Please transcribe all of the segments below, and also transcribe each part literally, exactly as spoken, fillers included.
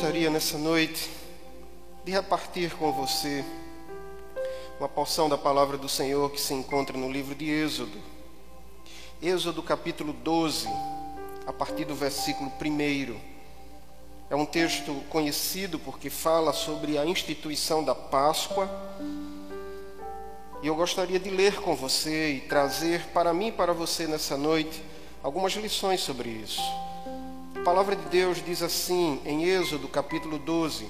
gostaria nessa noite de repartir com você uma porção da palavra do Senhor que se encontra no livro de Êxodo. Êxodo capítulo doze, a partir do versículo primeiro. É um texto conhecido porque fala sobre a instituição da Páscoa. E eu gostaria de ler com você e trazer para mim e para você nessa noite algumas lições sobre isso. A palavra de Deus diz assim em Êxodo capítulo doze.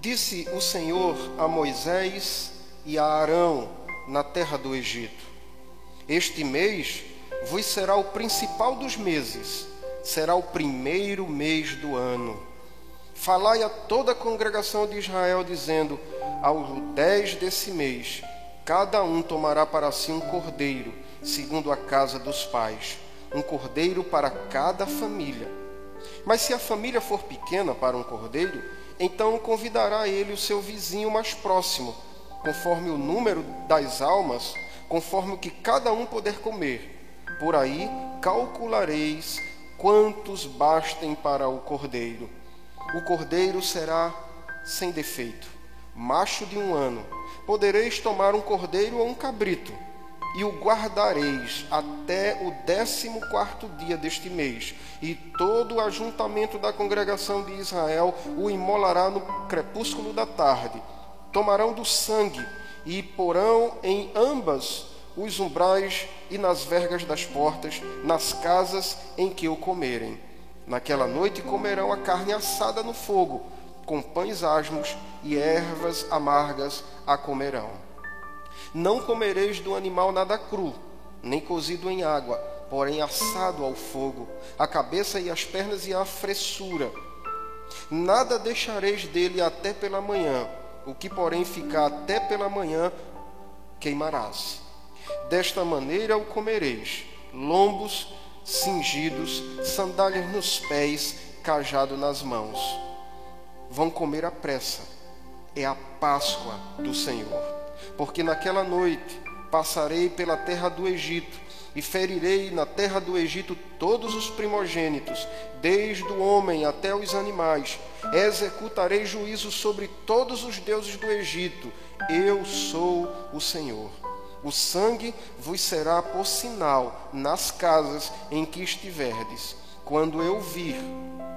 Disse o Senhor a Moisés e a Arão na terra do Egito: este mês vos será o principal dos meses, será o primeiro mês do ano. Falai a toda a congregação de Israel, dizendo: ao dez desse mês, cada um tomará para si um cordeiro, segundo a casa dos pais, um cordeiro para cada família. Mas se a família for pequena para um cordeiro, então convidará ele o seu vizinho mais próximo, conforme o número das almas, conforme o que cada um puder comer. Por aí calculareis quantos bastem para o cordeiro. O cordeiro será sem defeito, macho de um ano. Podereis tomar um cordeiro ou um cabrito, e o guardareis até o décimo quarto dia deste mês, e todo o ajuntamento da congregação de Israel o imolará no crepúsculo da tarde. Tomarão do sangue, e porão em ambas os umbrais e nas vergas das portas, nas casas em que o comerem. Naquela noite comerão a carne assada no fogo, com pães asmos e ervas amargas a comerão. Não comereis do animal nada cru, nem cozido em água, porém assado ao fogo, a cabeça e as pernas e a fressura. Nada deixareis dele até pela manhã, o que porém ficar até pela manhã queimarás. Desta maneira o comereis: lombos cingidos, sandálias nos pés, cajado nas mãos. Vão comer à pressa, é a Páscoa do Senhor. Porque naquela noite passarei pela terra do Egito, e ferirei na terra do Egito todos os primogênitos, desde o homem até os animais. Executarei juízo sobre todos os deuses do Egito. Eu sou o Senhor. O sangue vos será por sinal nas casas em que estiverdes. Quando eu vir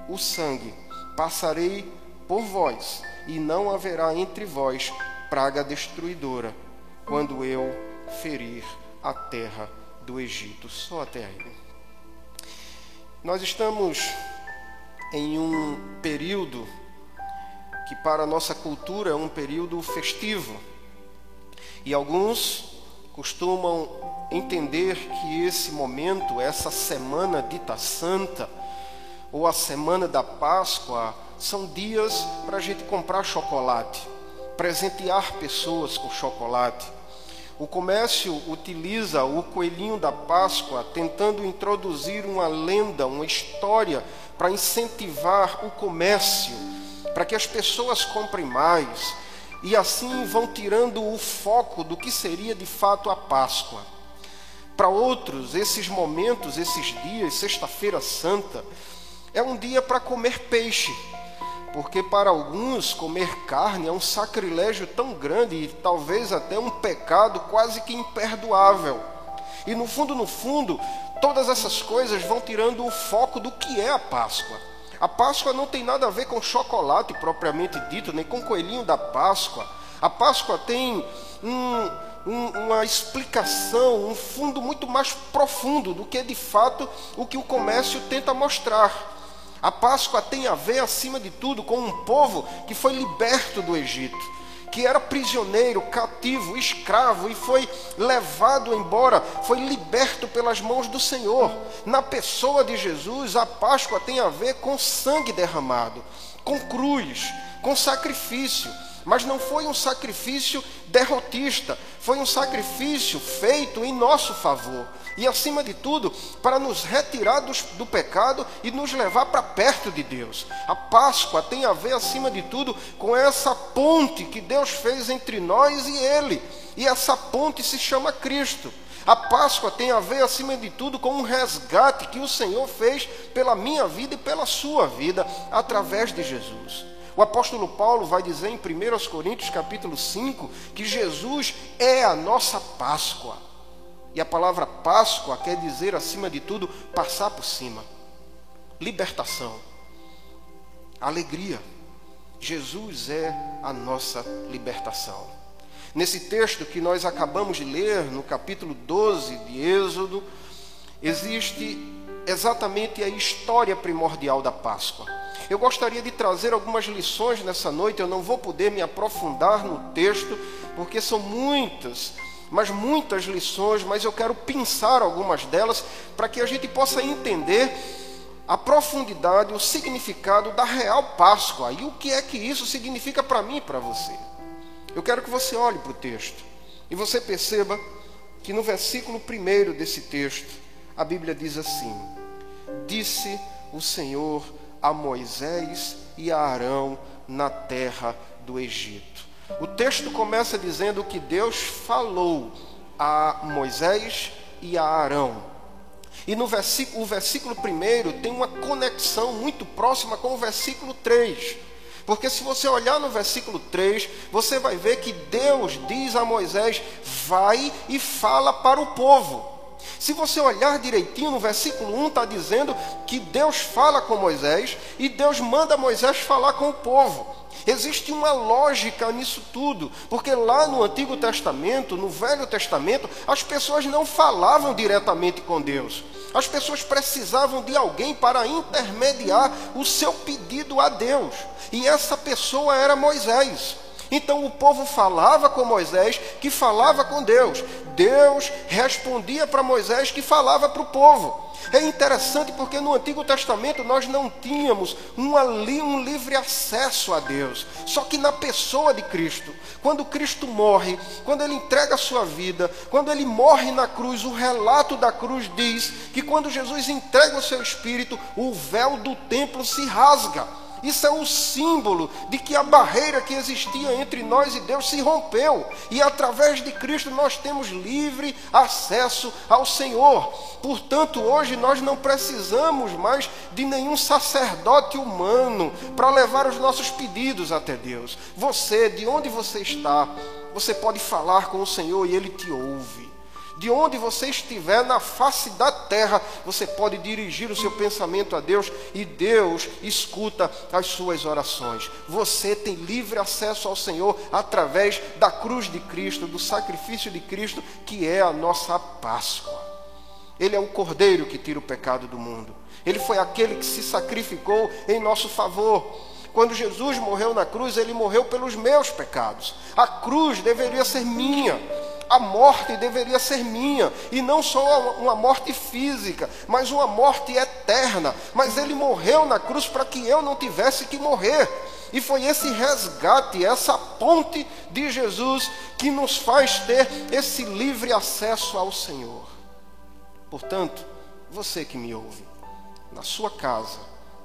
o sangue, passarei por vós, e não haverá entre vós praga destruidora, quando eu ferir a terra do Egito. Só até aí. Nós estamos em um período que para a nossa cultura é um período festivo, e alguns costumam entender que esse momento, essa semana dita santa, ou a semana da Páscoa, são dias para a gente comprar chocolate, presentear pessoas com chocolate. O comércio utiliza o coelhinho da Páscoa, tentando introduzir uma lenda, uma história, para incentivar o comércio, para que as pessoas comprem mais. E assim vão tirando o foco do que seria de fato a Páscoa. Para outros, esses momentos, esses dias, Sexta-feira Santa, é um dia para comer peixe, porque para alguns comer carne é um sacrilégio tão grande e talvez até um pecado quase que imperdoável. E no fundo, no fundo, todas essas coisas vão tirando o foco do que é a Páscoa. A Páscoa não tem nada a ver com chocolate propriamente dito, nem com coelhinho da Páscoa. A Páscoa tem um, um, uma explicação, um fundo muito mais profundo do que de fato o que o comércio tenta mostrar. A Páscoa tem a ver, acima de tudo, com um povo que foi liberto do Egito, que era prisioneiro, cativo, escravo, e foi levado embora, foi liberto pelas mãos do Senhor. Na pessoa de Jesus, a Páscoa tem a ver com sangue derramado, com cruz, com sacrifício. Mas não foi um sacrifício derrotista, foi um sacrifício feito em nosso favor. E acima de tudo, para nos retirar do, do pecado e nos levar para perto de Deus. A Páscoa tem a ver, acima de tudo, com essa ponte que Deus fez entre nós e Ele. e essa ponte se chama Cristo. A Páscoa tem a ver, acima de tudo, com um resgate que o Senhor fez pela minha vida e pela sua vida, através de Jesus. O apóstolo Paulo vai dizer em primeira Coríntios, capítulo cinco, que Jesus é a nossa Páscoa. E a palavra Páscoa quer dizer, acima de tudo, passar por cima. Libertação. Alegria. Jesus é a nossa libertação. Nesse texto que nós acabamos de ler, no capítulo doze de Êxodo, existe exatamente a história primordial da Páscoa. Eu gostaria de trazer algumas lições nessa noite, eu não vou poder me aprofundar no texto, porque são muitas, mas muitas lições, mas eu quero pensar algumas delas, para que a gente possa entender a profundidade, o significado da real Páscoa, e o que é que isso significa para mim e para você. Eu quero que você olhe para o texto e você perceba que no versículo primeiro desse texto, a Bíblia diz assim: disse o Senhor a Moisés e a Arão na terra do Egito. O texto começa dizendo que Deus falou a Moisés e a Arão. E no versículo, o versículo primeiro tem uma conexão muito próxima com o versículo três. Porque se você olhar no versículo três, você vai ver que Deus diz a Moisés: vai e fala para o povo. Se você olhar direitinho, no versículo um está dizendo que Deus fala com Moisés e Deus manda Moisés falar com o povo. Existe uma lógica nisso tudo, porque lá no Antigo Testamento, no Velho Testamento, as pessoas não falavam diretamente com Deus. As pessoas precisavam de alguém para intermediar o seu pedido a Deus. E essa pessoa era Moisés. Então o povo falava com Moisés, que falava com Deus. Deus respondia para Moisés, que falava para o povo. É interessante porque no Antigo Testamento nós não tínhamos uma, um livre acesso a Deus. Só que na pessoa de Cristo, quando Cristo morre, quando Ele entrega a sua vida, quando Ele morre na cruz, o relato da cruz diz que quando Jesus entrega o seu espírito, o véu do templo se rasga. Isso é um símbolo de que a barreira que existia entre nós e Deus se rompeu. E através de Cristo nós temos livre acesso ao Senhor. Portanto, hoje nós não precisamos mais de nenhum sacerdote humano para levar os nossos pedidos até Deus. Você, de onde você está, você pode falar com o Senhor e Ele te ouve. De onde você estiver na face da terra, você pode dirigir o seu pensamento a Deus e Deus escuta as suas orações. Você tem livre acesso ao Senhor através da cruz de Cristo, do sacrifício de Cristo, que é a nossa Páscoa. Ele é o Cordeiro que tira o pecado do mundo. Ele foi aquele que se sacrificou em nosso favor. Quando Jesus morreu na cruz, Ele morreu pelos meus pecados. A cruz deveria ser minha. A morte deveria ser minha, e não só uma morte física, mas uma morte eterna. Mas Ele morreu na cruz para que eu não tivesse que morrer. E foi esse resgate, essa ponte de Jesus que nos faz ter esse livre acesso ao Senhor. Portanto, você que me ouve, na sua casa,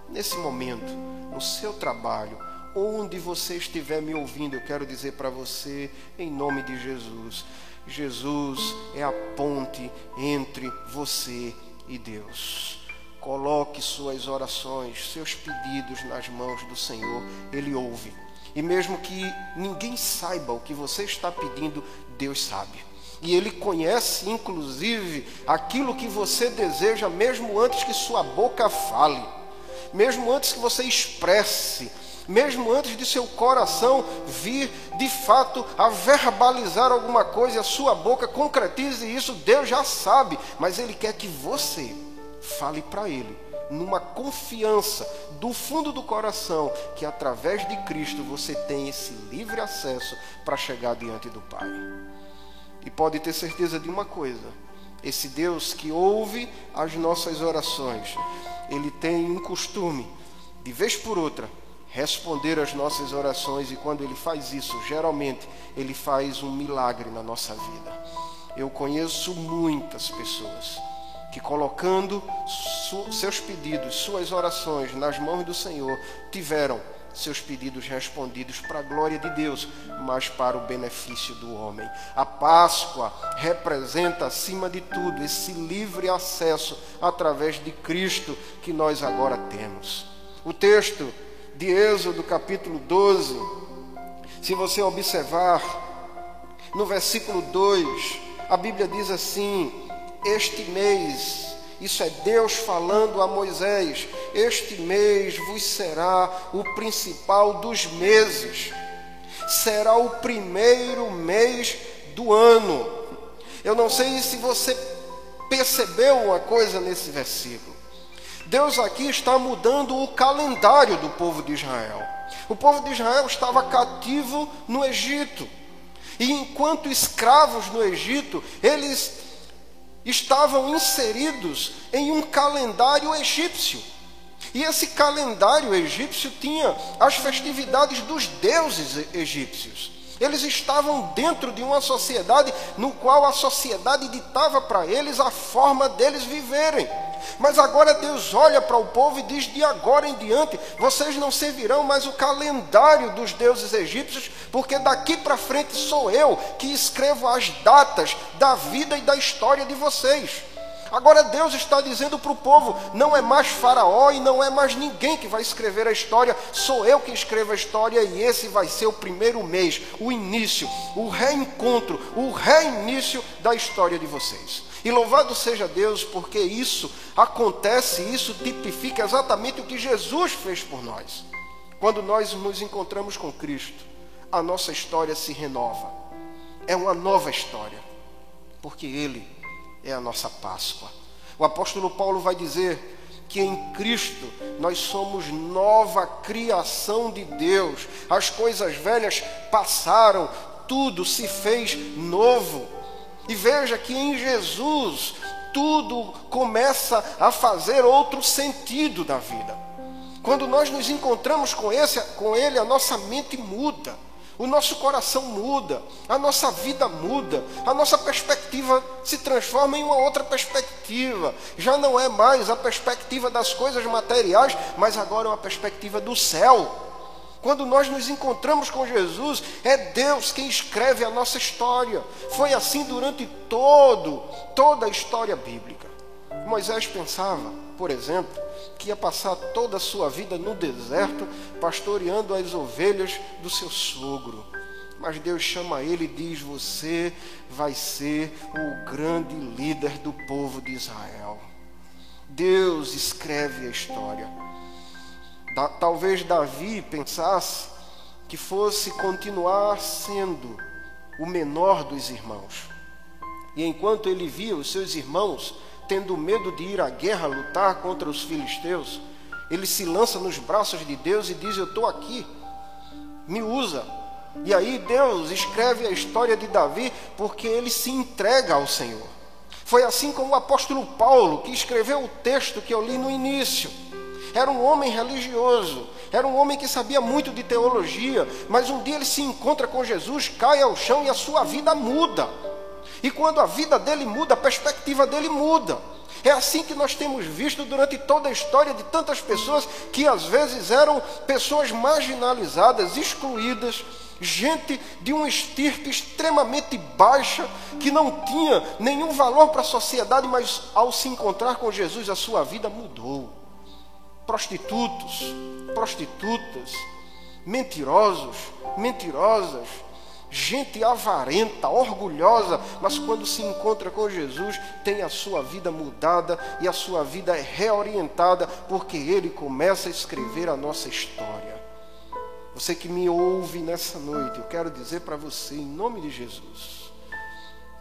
nesse momento, no seu trabalho, onde você estiver me ouvindo, eu quero dizer para você, em nome de Jesus: Jesus é a ponte entre você e Deus. Coloque suas orações, seus pedidos nas mãos do Senhor. Ele ouve. E mesmo que ninguém saiba o que você está pedindo, Deus sabe. E Ele conhece, inclusive, aquilo que você deseja, mesmo antes que sua boca fale, mesmo antes que você expresse, mesmo antes de seu coração vir, de fato, a verbalizar alguma coisa, a sua boca concretize isso, Deus já sabe. Mas Ele quer que você fale para Ele, numa confiança do fundo do coração, que através de Cristo você tem esse livre acesso para chegar diante do Pai. E pode ter certeza de uma coisa: esse Deus que ouve as nossas orações, Ele tem um costume, de vez por outra, responder às nossas orações, e quando Ele faz isso, geralmente Ele faz um milagre na nossa vida. Eu conheço muitas pessoas que, colocando seus pedidos, suas orações nas mãos do Senhor, tiveram seus pedidos respondidos para a glória de Deus, mas para o benefício do homem. A Páscoa representa, acima de tudo, esse livre acesso através de Cristo que nós agora temos. O texto de Êxodo, capítulo doze, se você observar, no versículo dois, a Bíblia diz assim: este mês... Isso é Deus falando a Moisés: este mês vos será o principal dos meses, será o primeiro mês do ano. Eu não sei se você percebeu uma coisa nesse versículo. Deus aqui está mudando o calendário do povo de Israel. O povo de Israel estava cativo no Egito, e enquanto escravos no Egito, eles estavam inseridos em um calendário egípcio. E esse calendário egípcio tinha as festividades dos deuses egípcios. Eles estavam dentro de uma sociedade no qual a sociedade ditava para eles a forma deles viverem. Mas agora Deus olha para o povo e diz: de agora em diante, vocês não servirão mais o calendário dos deuses egípcios, porque daqui para frente sou eu que escrevo as datas da vida e da história de vocês. Agora Deus está dizendo para o povo: não é mais Faraó e não é mais ninguém que vai escrever a história, sou eu que escrevo a história, e esse vai ser o primeiro mês, o início, o reencontro, o reinício da história de vocês. E louvado seja Deus, porque isso acontece, isso tipifica exatamente o que Jesus fez por nós. Quando nós nos encontramos com Cristo, a nossa história se renova. É uma nova história, porque Ele é a nossa Páscoa. O apóstolo Paulo vai dizer que em Cristo nós somos nova criação de Deus. As coisas velhas passaram, tudo se fez novo. E veja que em Jesus tudo começa a fazer outro sentido da vida. Quando nós nos encontramos com, esse, com Ele, a nossa mente muda, o nosso coração muda, a nossa vida muda, a nossa perspectiva se transforma em uma outra perspectiva. Já não é mais a perspectiva das coisas materiais, mas agora é uma perspectiva do céu. Quando nós nos encontramos com Jesus, é Deus quem escreve a nossa história. Foi assim durante todo, toda a história bíblica. Moisés pensava, por exemplo, que ia passar toda a sua vida no deserto, pastoreando as ovelhas do seu sogro. Mas Deus chama ele e diz: você vai ser o grande líder do povo de Israel. Deus escreve a história. Talvez Davi pensasse que fosse continuar sendo o menor dos irmãos. E enquanto ele via os seus irmãos tendo medo de ir à guerra, lutar contra os filisteus, ele se lança nos braços de Deus e diz: eu estou aqui, me usa. E aí Deus escreve a história de Davi, porque ele se entrega ao Senhor. Foi assim como o apóstolo Paulo, que escreveu o texto que eu li no início. Era um homem religioso, era um homem que sabia muito de teologia, mas um dia ele se encontra com Jesus, cai ao chão e a sua vida muda. E quando a vida dele muda, a perspectiva dele muda. É assim que nós temos visto durante toda a história de tantas pessoas que às vezes eram pessoas marginalizadas, excluídas, gente de uma estirpe extremamente baixa, que não tinha nenhum valor para a sociedade, mas ao se encontrar com Jesus, a sua vida mudou. Prostitutos, prostitutas, mentirosos, mentirosas, gente avarenta, orgulhosa, mas quando se encontra com Jesus, tem a sua vida mudada e a sua vida é reorientada, porque Ele começa a escrever a nossa história. Você que me ouve nessa noite, eu quero dizer para você, em nome de Jesus,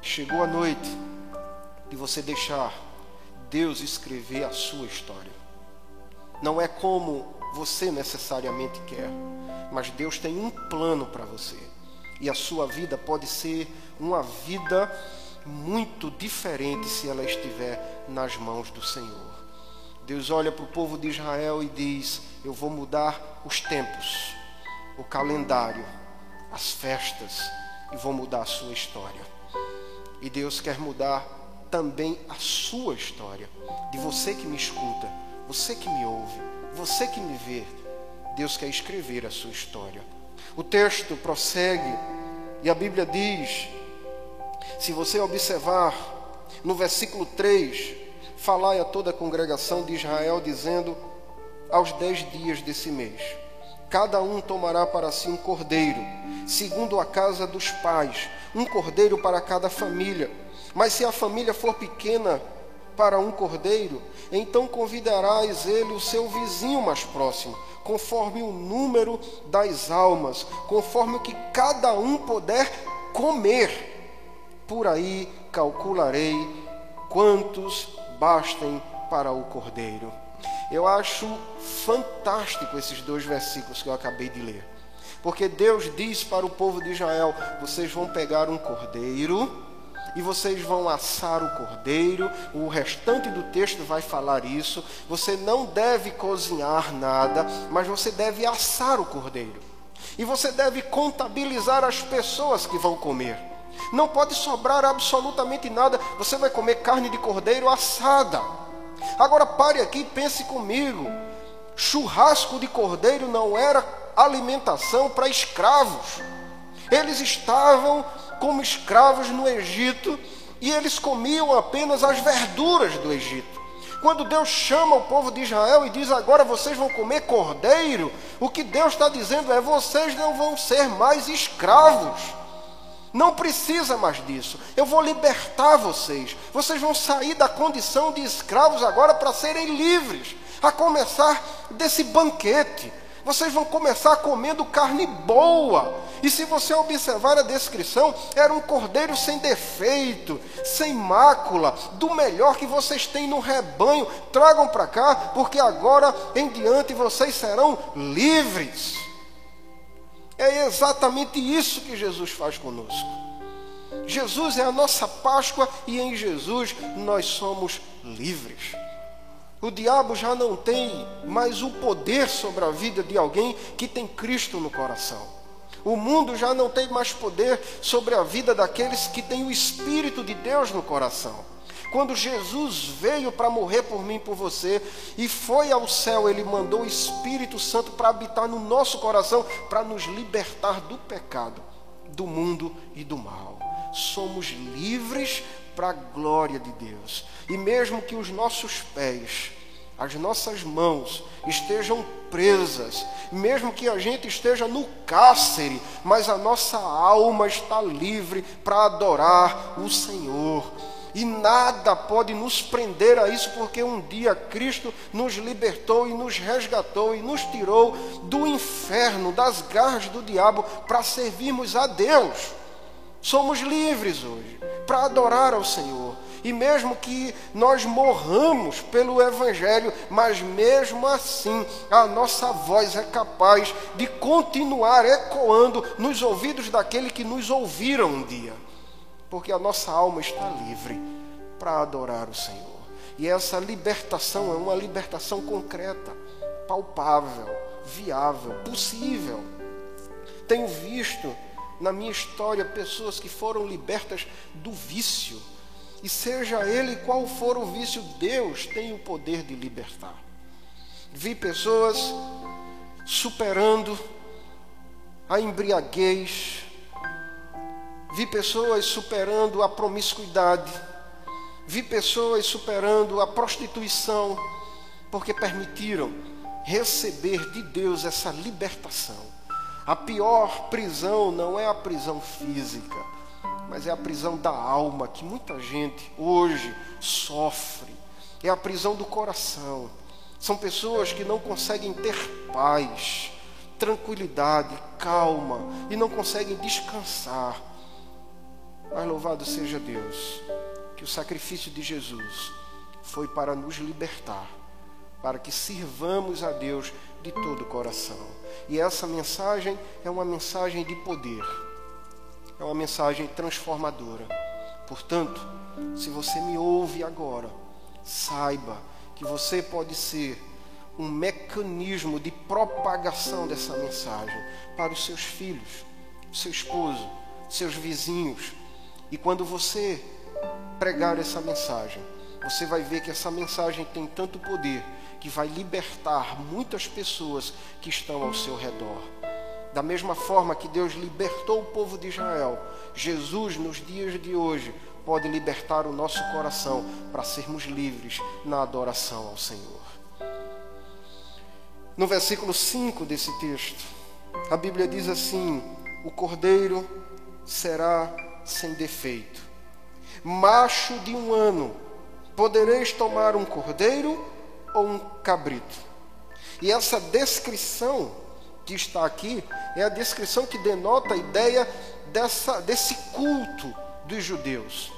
chegou a noite de você deixar Deus escrever a sua história. Não é como você necessariamente quer, mas Deus tem um plano para você. E a sua vida pode ser uma vida muito diferente se ela estiver nas mãos do Senhor. Deus olha para o povo de Israel e diz: eu vou mudar os tempos, o calendário, as festas, e vou mudar a sua história. E Deus quer mudar também a sua história, de você que me escuta, você que me ouve, você que me vê. Deus quer escrever a sua história. O texto prossegue e a Bíblia diz, se você observar, no versículo três, falai a toda a congregação de Israel, dizendo, aos dez dias desse mês, cada um tomará para si um cordeiro, segundo a casa dos pais, um cordeiro para cada família. Mas se a família for pequena para um cordeiro, então convidarás ele o seu vizinho mais próximo, conforme o número das almas, conforme o que cada um puder comer. Por aí calcularei quantos bastem para o cordeiro. Eu acho fantástico esses dois versículos que eu acabei de ler, porque Deus diz para o povo de Israel, vocês vão pegar um cordeiro e vocês vão assar o cordeiro. O restante do texto vai falar isso. Você não deve cozinhar nada, mas você deve assar o cordeiro. E você deve contabilizar as pessoas que vão comer. Não pode sobrar absolutamente nada. Você vai comer carne de cordeiro assada. Agora pare aqui e pense comigo. Churrasco de cordeiro não era alimentação para escravos. Eles estavam como escravos no Egito, e eles comiam apenas as verduras do Egito. Quando Deus chama o povo de Israel e diz, agora vocês vão comer cordeiro, o que Deus está dizendo é, vocês não vão ser mais escravos. Não precisa mais disso. Eu vou libertar vocês. Vocês vão sair da condição de escravos agora para serem livres. A começar desse banquete. Vocês vão começar comendo carne boa. E se você observar a descrição, era um cordeiro sem defeito, sem mácula, do melhor que vocês têm no rebanho. Tragam para cá, porque agora em diante vocês serão livres. É exatamente isso que Jesus faz conosco. Jesus é a nossa Páscoa e em Jesus nós somos livres. O diabo já não tem mais o poder sobre a vida de alguém que tem Cristo no coração. O mundo já não tem mais poder sobre a vida daqueles que têm o Espírito de Deus no coração. Quando Jesus veio para morrer por mim e por você e foi ao céu, ele mandou o Espírito Santo para habitar no nosso coração, para nos libertar do pecado, do mundo e do mal. Somos livres para a glória de Deus. E mesmo que os nossos pés, as nossas mãos estejam presas, mesmo que a gente esteja no cárcere, mas a nossa alma está livre para adorar o Senhor. E nada pode nos prender a isso, porque um dia Cristo nos libertou e nos resgatou e nos tirou do inferno, das garras do diabo, para servirmos a Deus. Somos livres hoje para adorar ao Senhor. E mesmo que nós morramos pelo Evangelho, mas mesmo assim a nossa voz é capaz de continuar ecoando nos ouvidos daquele que nos ouviram um dia. Porque a nossa alma está livre para adorar o Senhor. E essa libertação é uma libertação concreta, palpável, viável, possível. Tenho visto na minha história pessoas que foram libertas do vício. E seja ele qual for o vício, Deus tem o poder de libertar. Vi pessoas superando a embriaguez. Vi pessoas superando a promiscuidade. Vi pessoas superando a prostituição, porque permitiram receber de Deus essa libertação. A pior prisão não é a prisão física, mas é a prisão da alma que muita gente hoje sofre. É a prisão do coração. São pessoas que não conseguem ter paz, tranquilidade, calma e não conseguem descansar. Mas louvado seja Deus, que o sacrifício de Jesus foi para nos libertar, para que sirvamos a Deus de todo o coração. E essa mensagem é uma mensagem de poder. É uma mensagem transformadora. Portanto, se você me ouve agora, saiba que você pode ser um mecanismo de propagação dessa mensagem para os seus filhos, seu esposo, seus vizinhos. E quando você pregar essa mensagem, você vai ver que essa mensagem tem tanto poder que vai libertar muitas pessoas que estão ao seu redor. Da mesma forma que Deus libertou o povo de Israel, Jesus, nos dias de hoje, pode libertar o nosso coração para sermos livres na adoração ao Senhor. No versículo cinco desse texto, a Bíblia diz assim: o cordeiro será sem defeito. Macho de um ano, podereis tomar um cordeiro ou um cabrito. E essa descrição que está aqui é a descrição que denota a ideia dessa, desse culto dos judeus.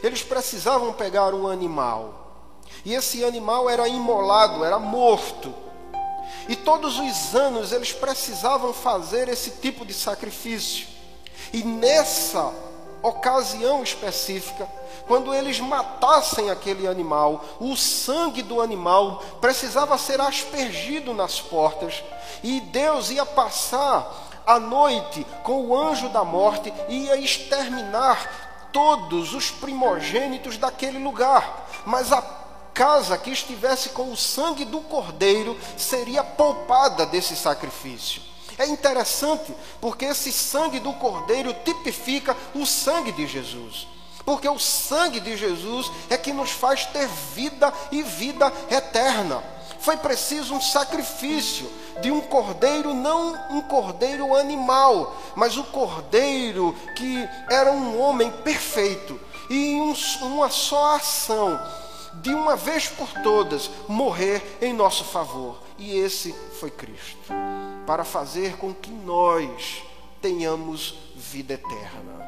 Eles precisavam pegar um animal, e esse animal era imolado, era morto, e todos os anos eles precisavam fazer esse tipo de sacrifício. E nessa ocasião específica, quando eles matassem aquele animal, o sangue do animal precisava ser aspergido nas portas, e Deus ia passar a noite com o anjo da morte e ia exterminar todos os primogênitos daquele lugar. Mas a casa que estivesse com o sangue do cordeiro seria poupada desse sacrifício. É interessante, porque esse sangue do cordeiro tipifica o sangue de Jesus. Porque o sangue de Jesus é que nos faz ter vida e vida eterna. Foi preciso um sacrifício de um cordeiro, não um cordeiro animal, mas o cordeiro que era um homem perfeito. E em uma só ação, de uma vez por todas, morrer em nosso favor. E esse foi Cristo, para fazer com que nós tenhamos vida eterna.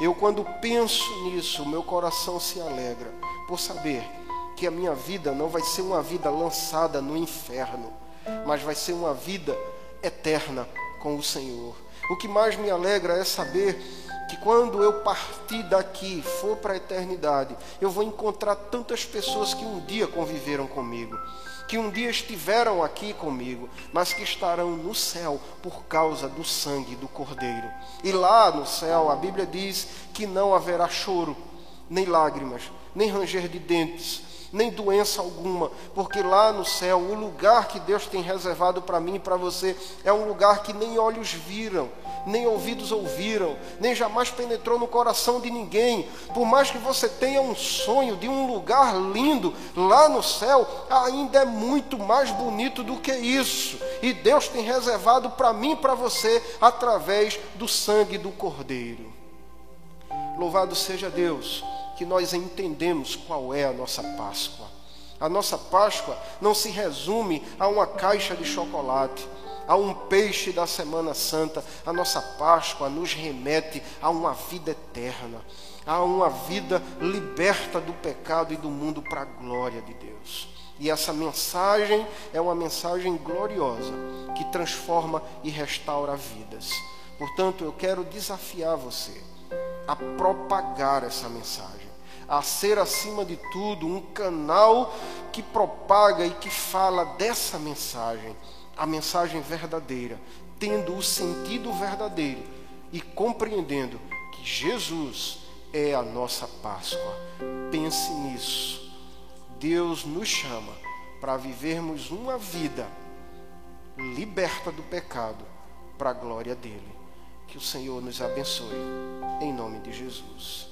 Eu, quando penso nisso, meu coração se alegra por saber que a minha vida não vai ser uma vida lançada no inferno, mas vai ser uma vida eterna com o Senhor. O que mais me alegra é saber que quando eu partir daqui, for para a eternidade, eu vou encontrar tantas pessoas que um dia conviveram comigo, que um dia estiveram aqui comigo, mas que estarão no céu por causa do sangue do Cordeiro. E lá no céu, a Bíblia diz que não haverá choro, nem lágrimas, nem ranger de dentes, nem doença alguma, porque lá no céu, o lugar que Deus tem reservado para mim e para você, é um lugar que nem olhos viram, nem ouvidos ouviram, nem jamais penetrou no coração de ninguém. Por mais que você tenha um sonho de um lugar lindo, lá no céu ainda é muito mais bonito do que isso. E Deus tem reservado para mim e para você, através do sangue do Cordeiro. Louvado seja Deus, que nós entendemos qual é a nossa Páscoa. A nossa Páscoa não se resume a uma caixa de chocolate, a um peixe da Semana Santa. A nossa Páscoa nos remete a uma vida eterna, a uma vida liberta do pecado e do mundo para a glória de Deus. E essa mensagem é uma mensagem gloriosa, que transforma e restaura vidas. Portanto, eu quero desafiar você a propagar essa mensagem, a ser, acima de tudo, um canal que propaga e que fala dessa mensagem, a mensagem verdadeira, tendo o sentido verdadeiro e compreendendo que Jesus é a nossa Páscoa. Pense nisso. Deus nos chama para vivermos uma vida liberta do pecado para a glória dele. Que o Senhor nos abençoe, em nome de Jesus.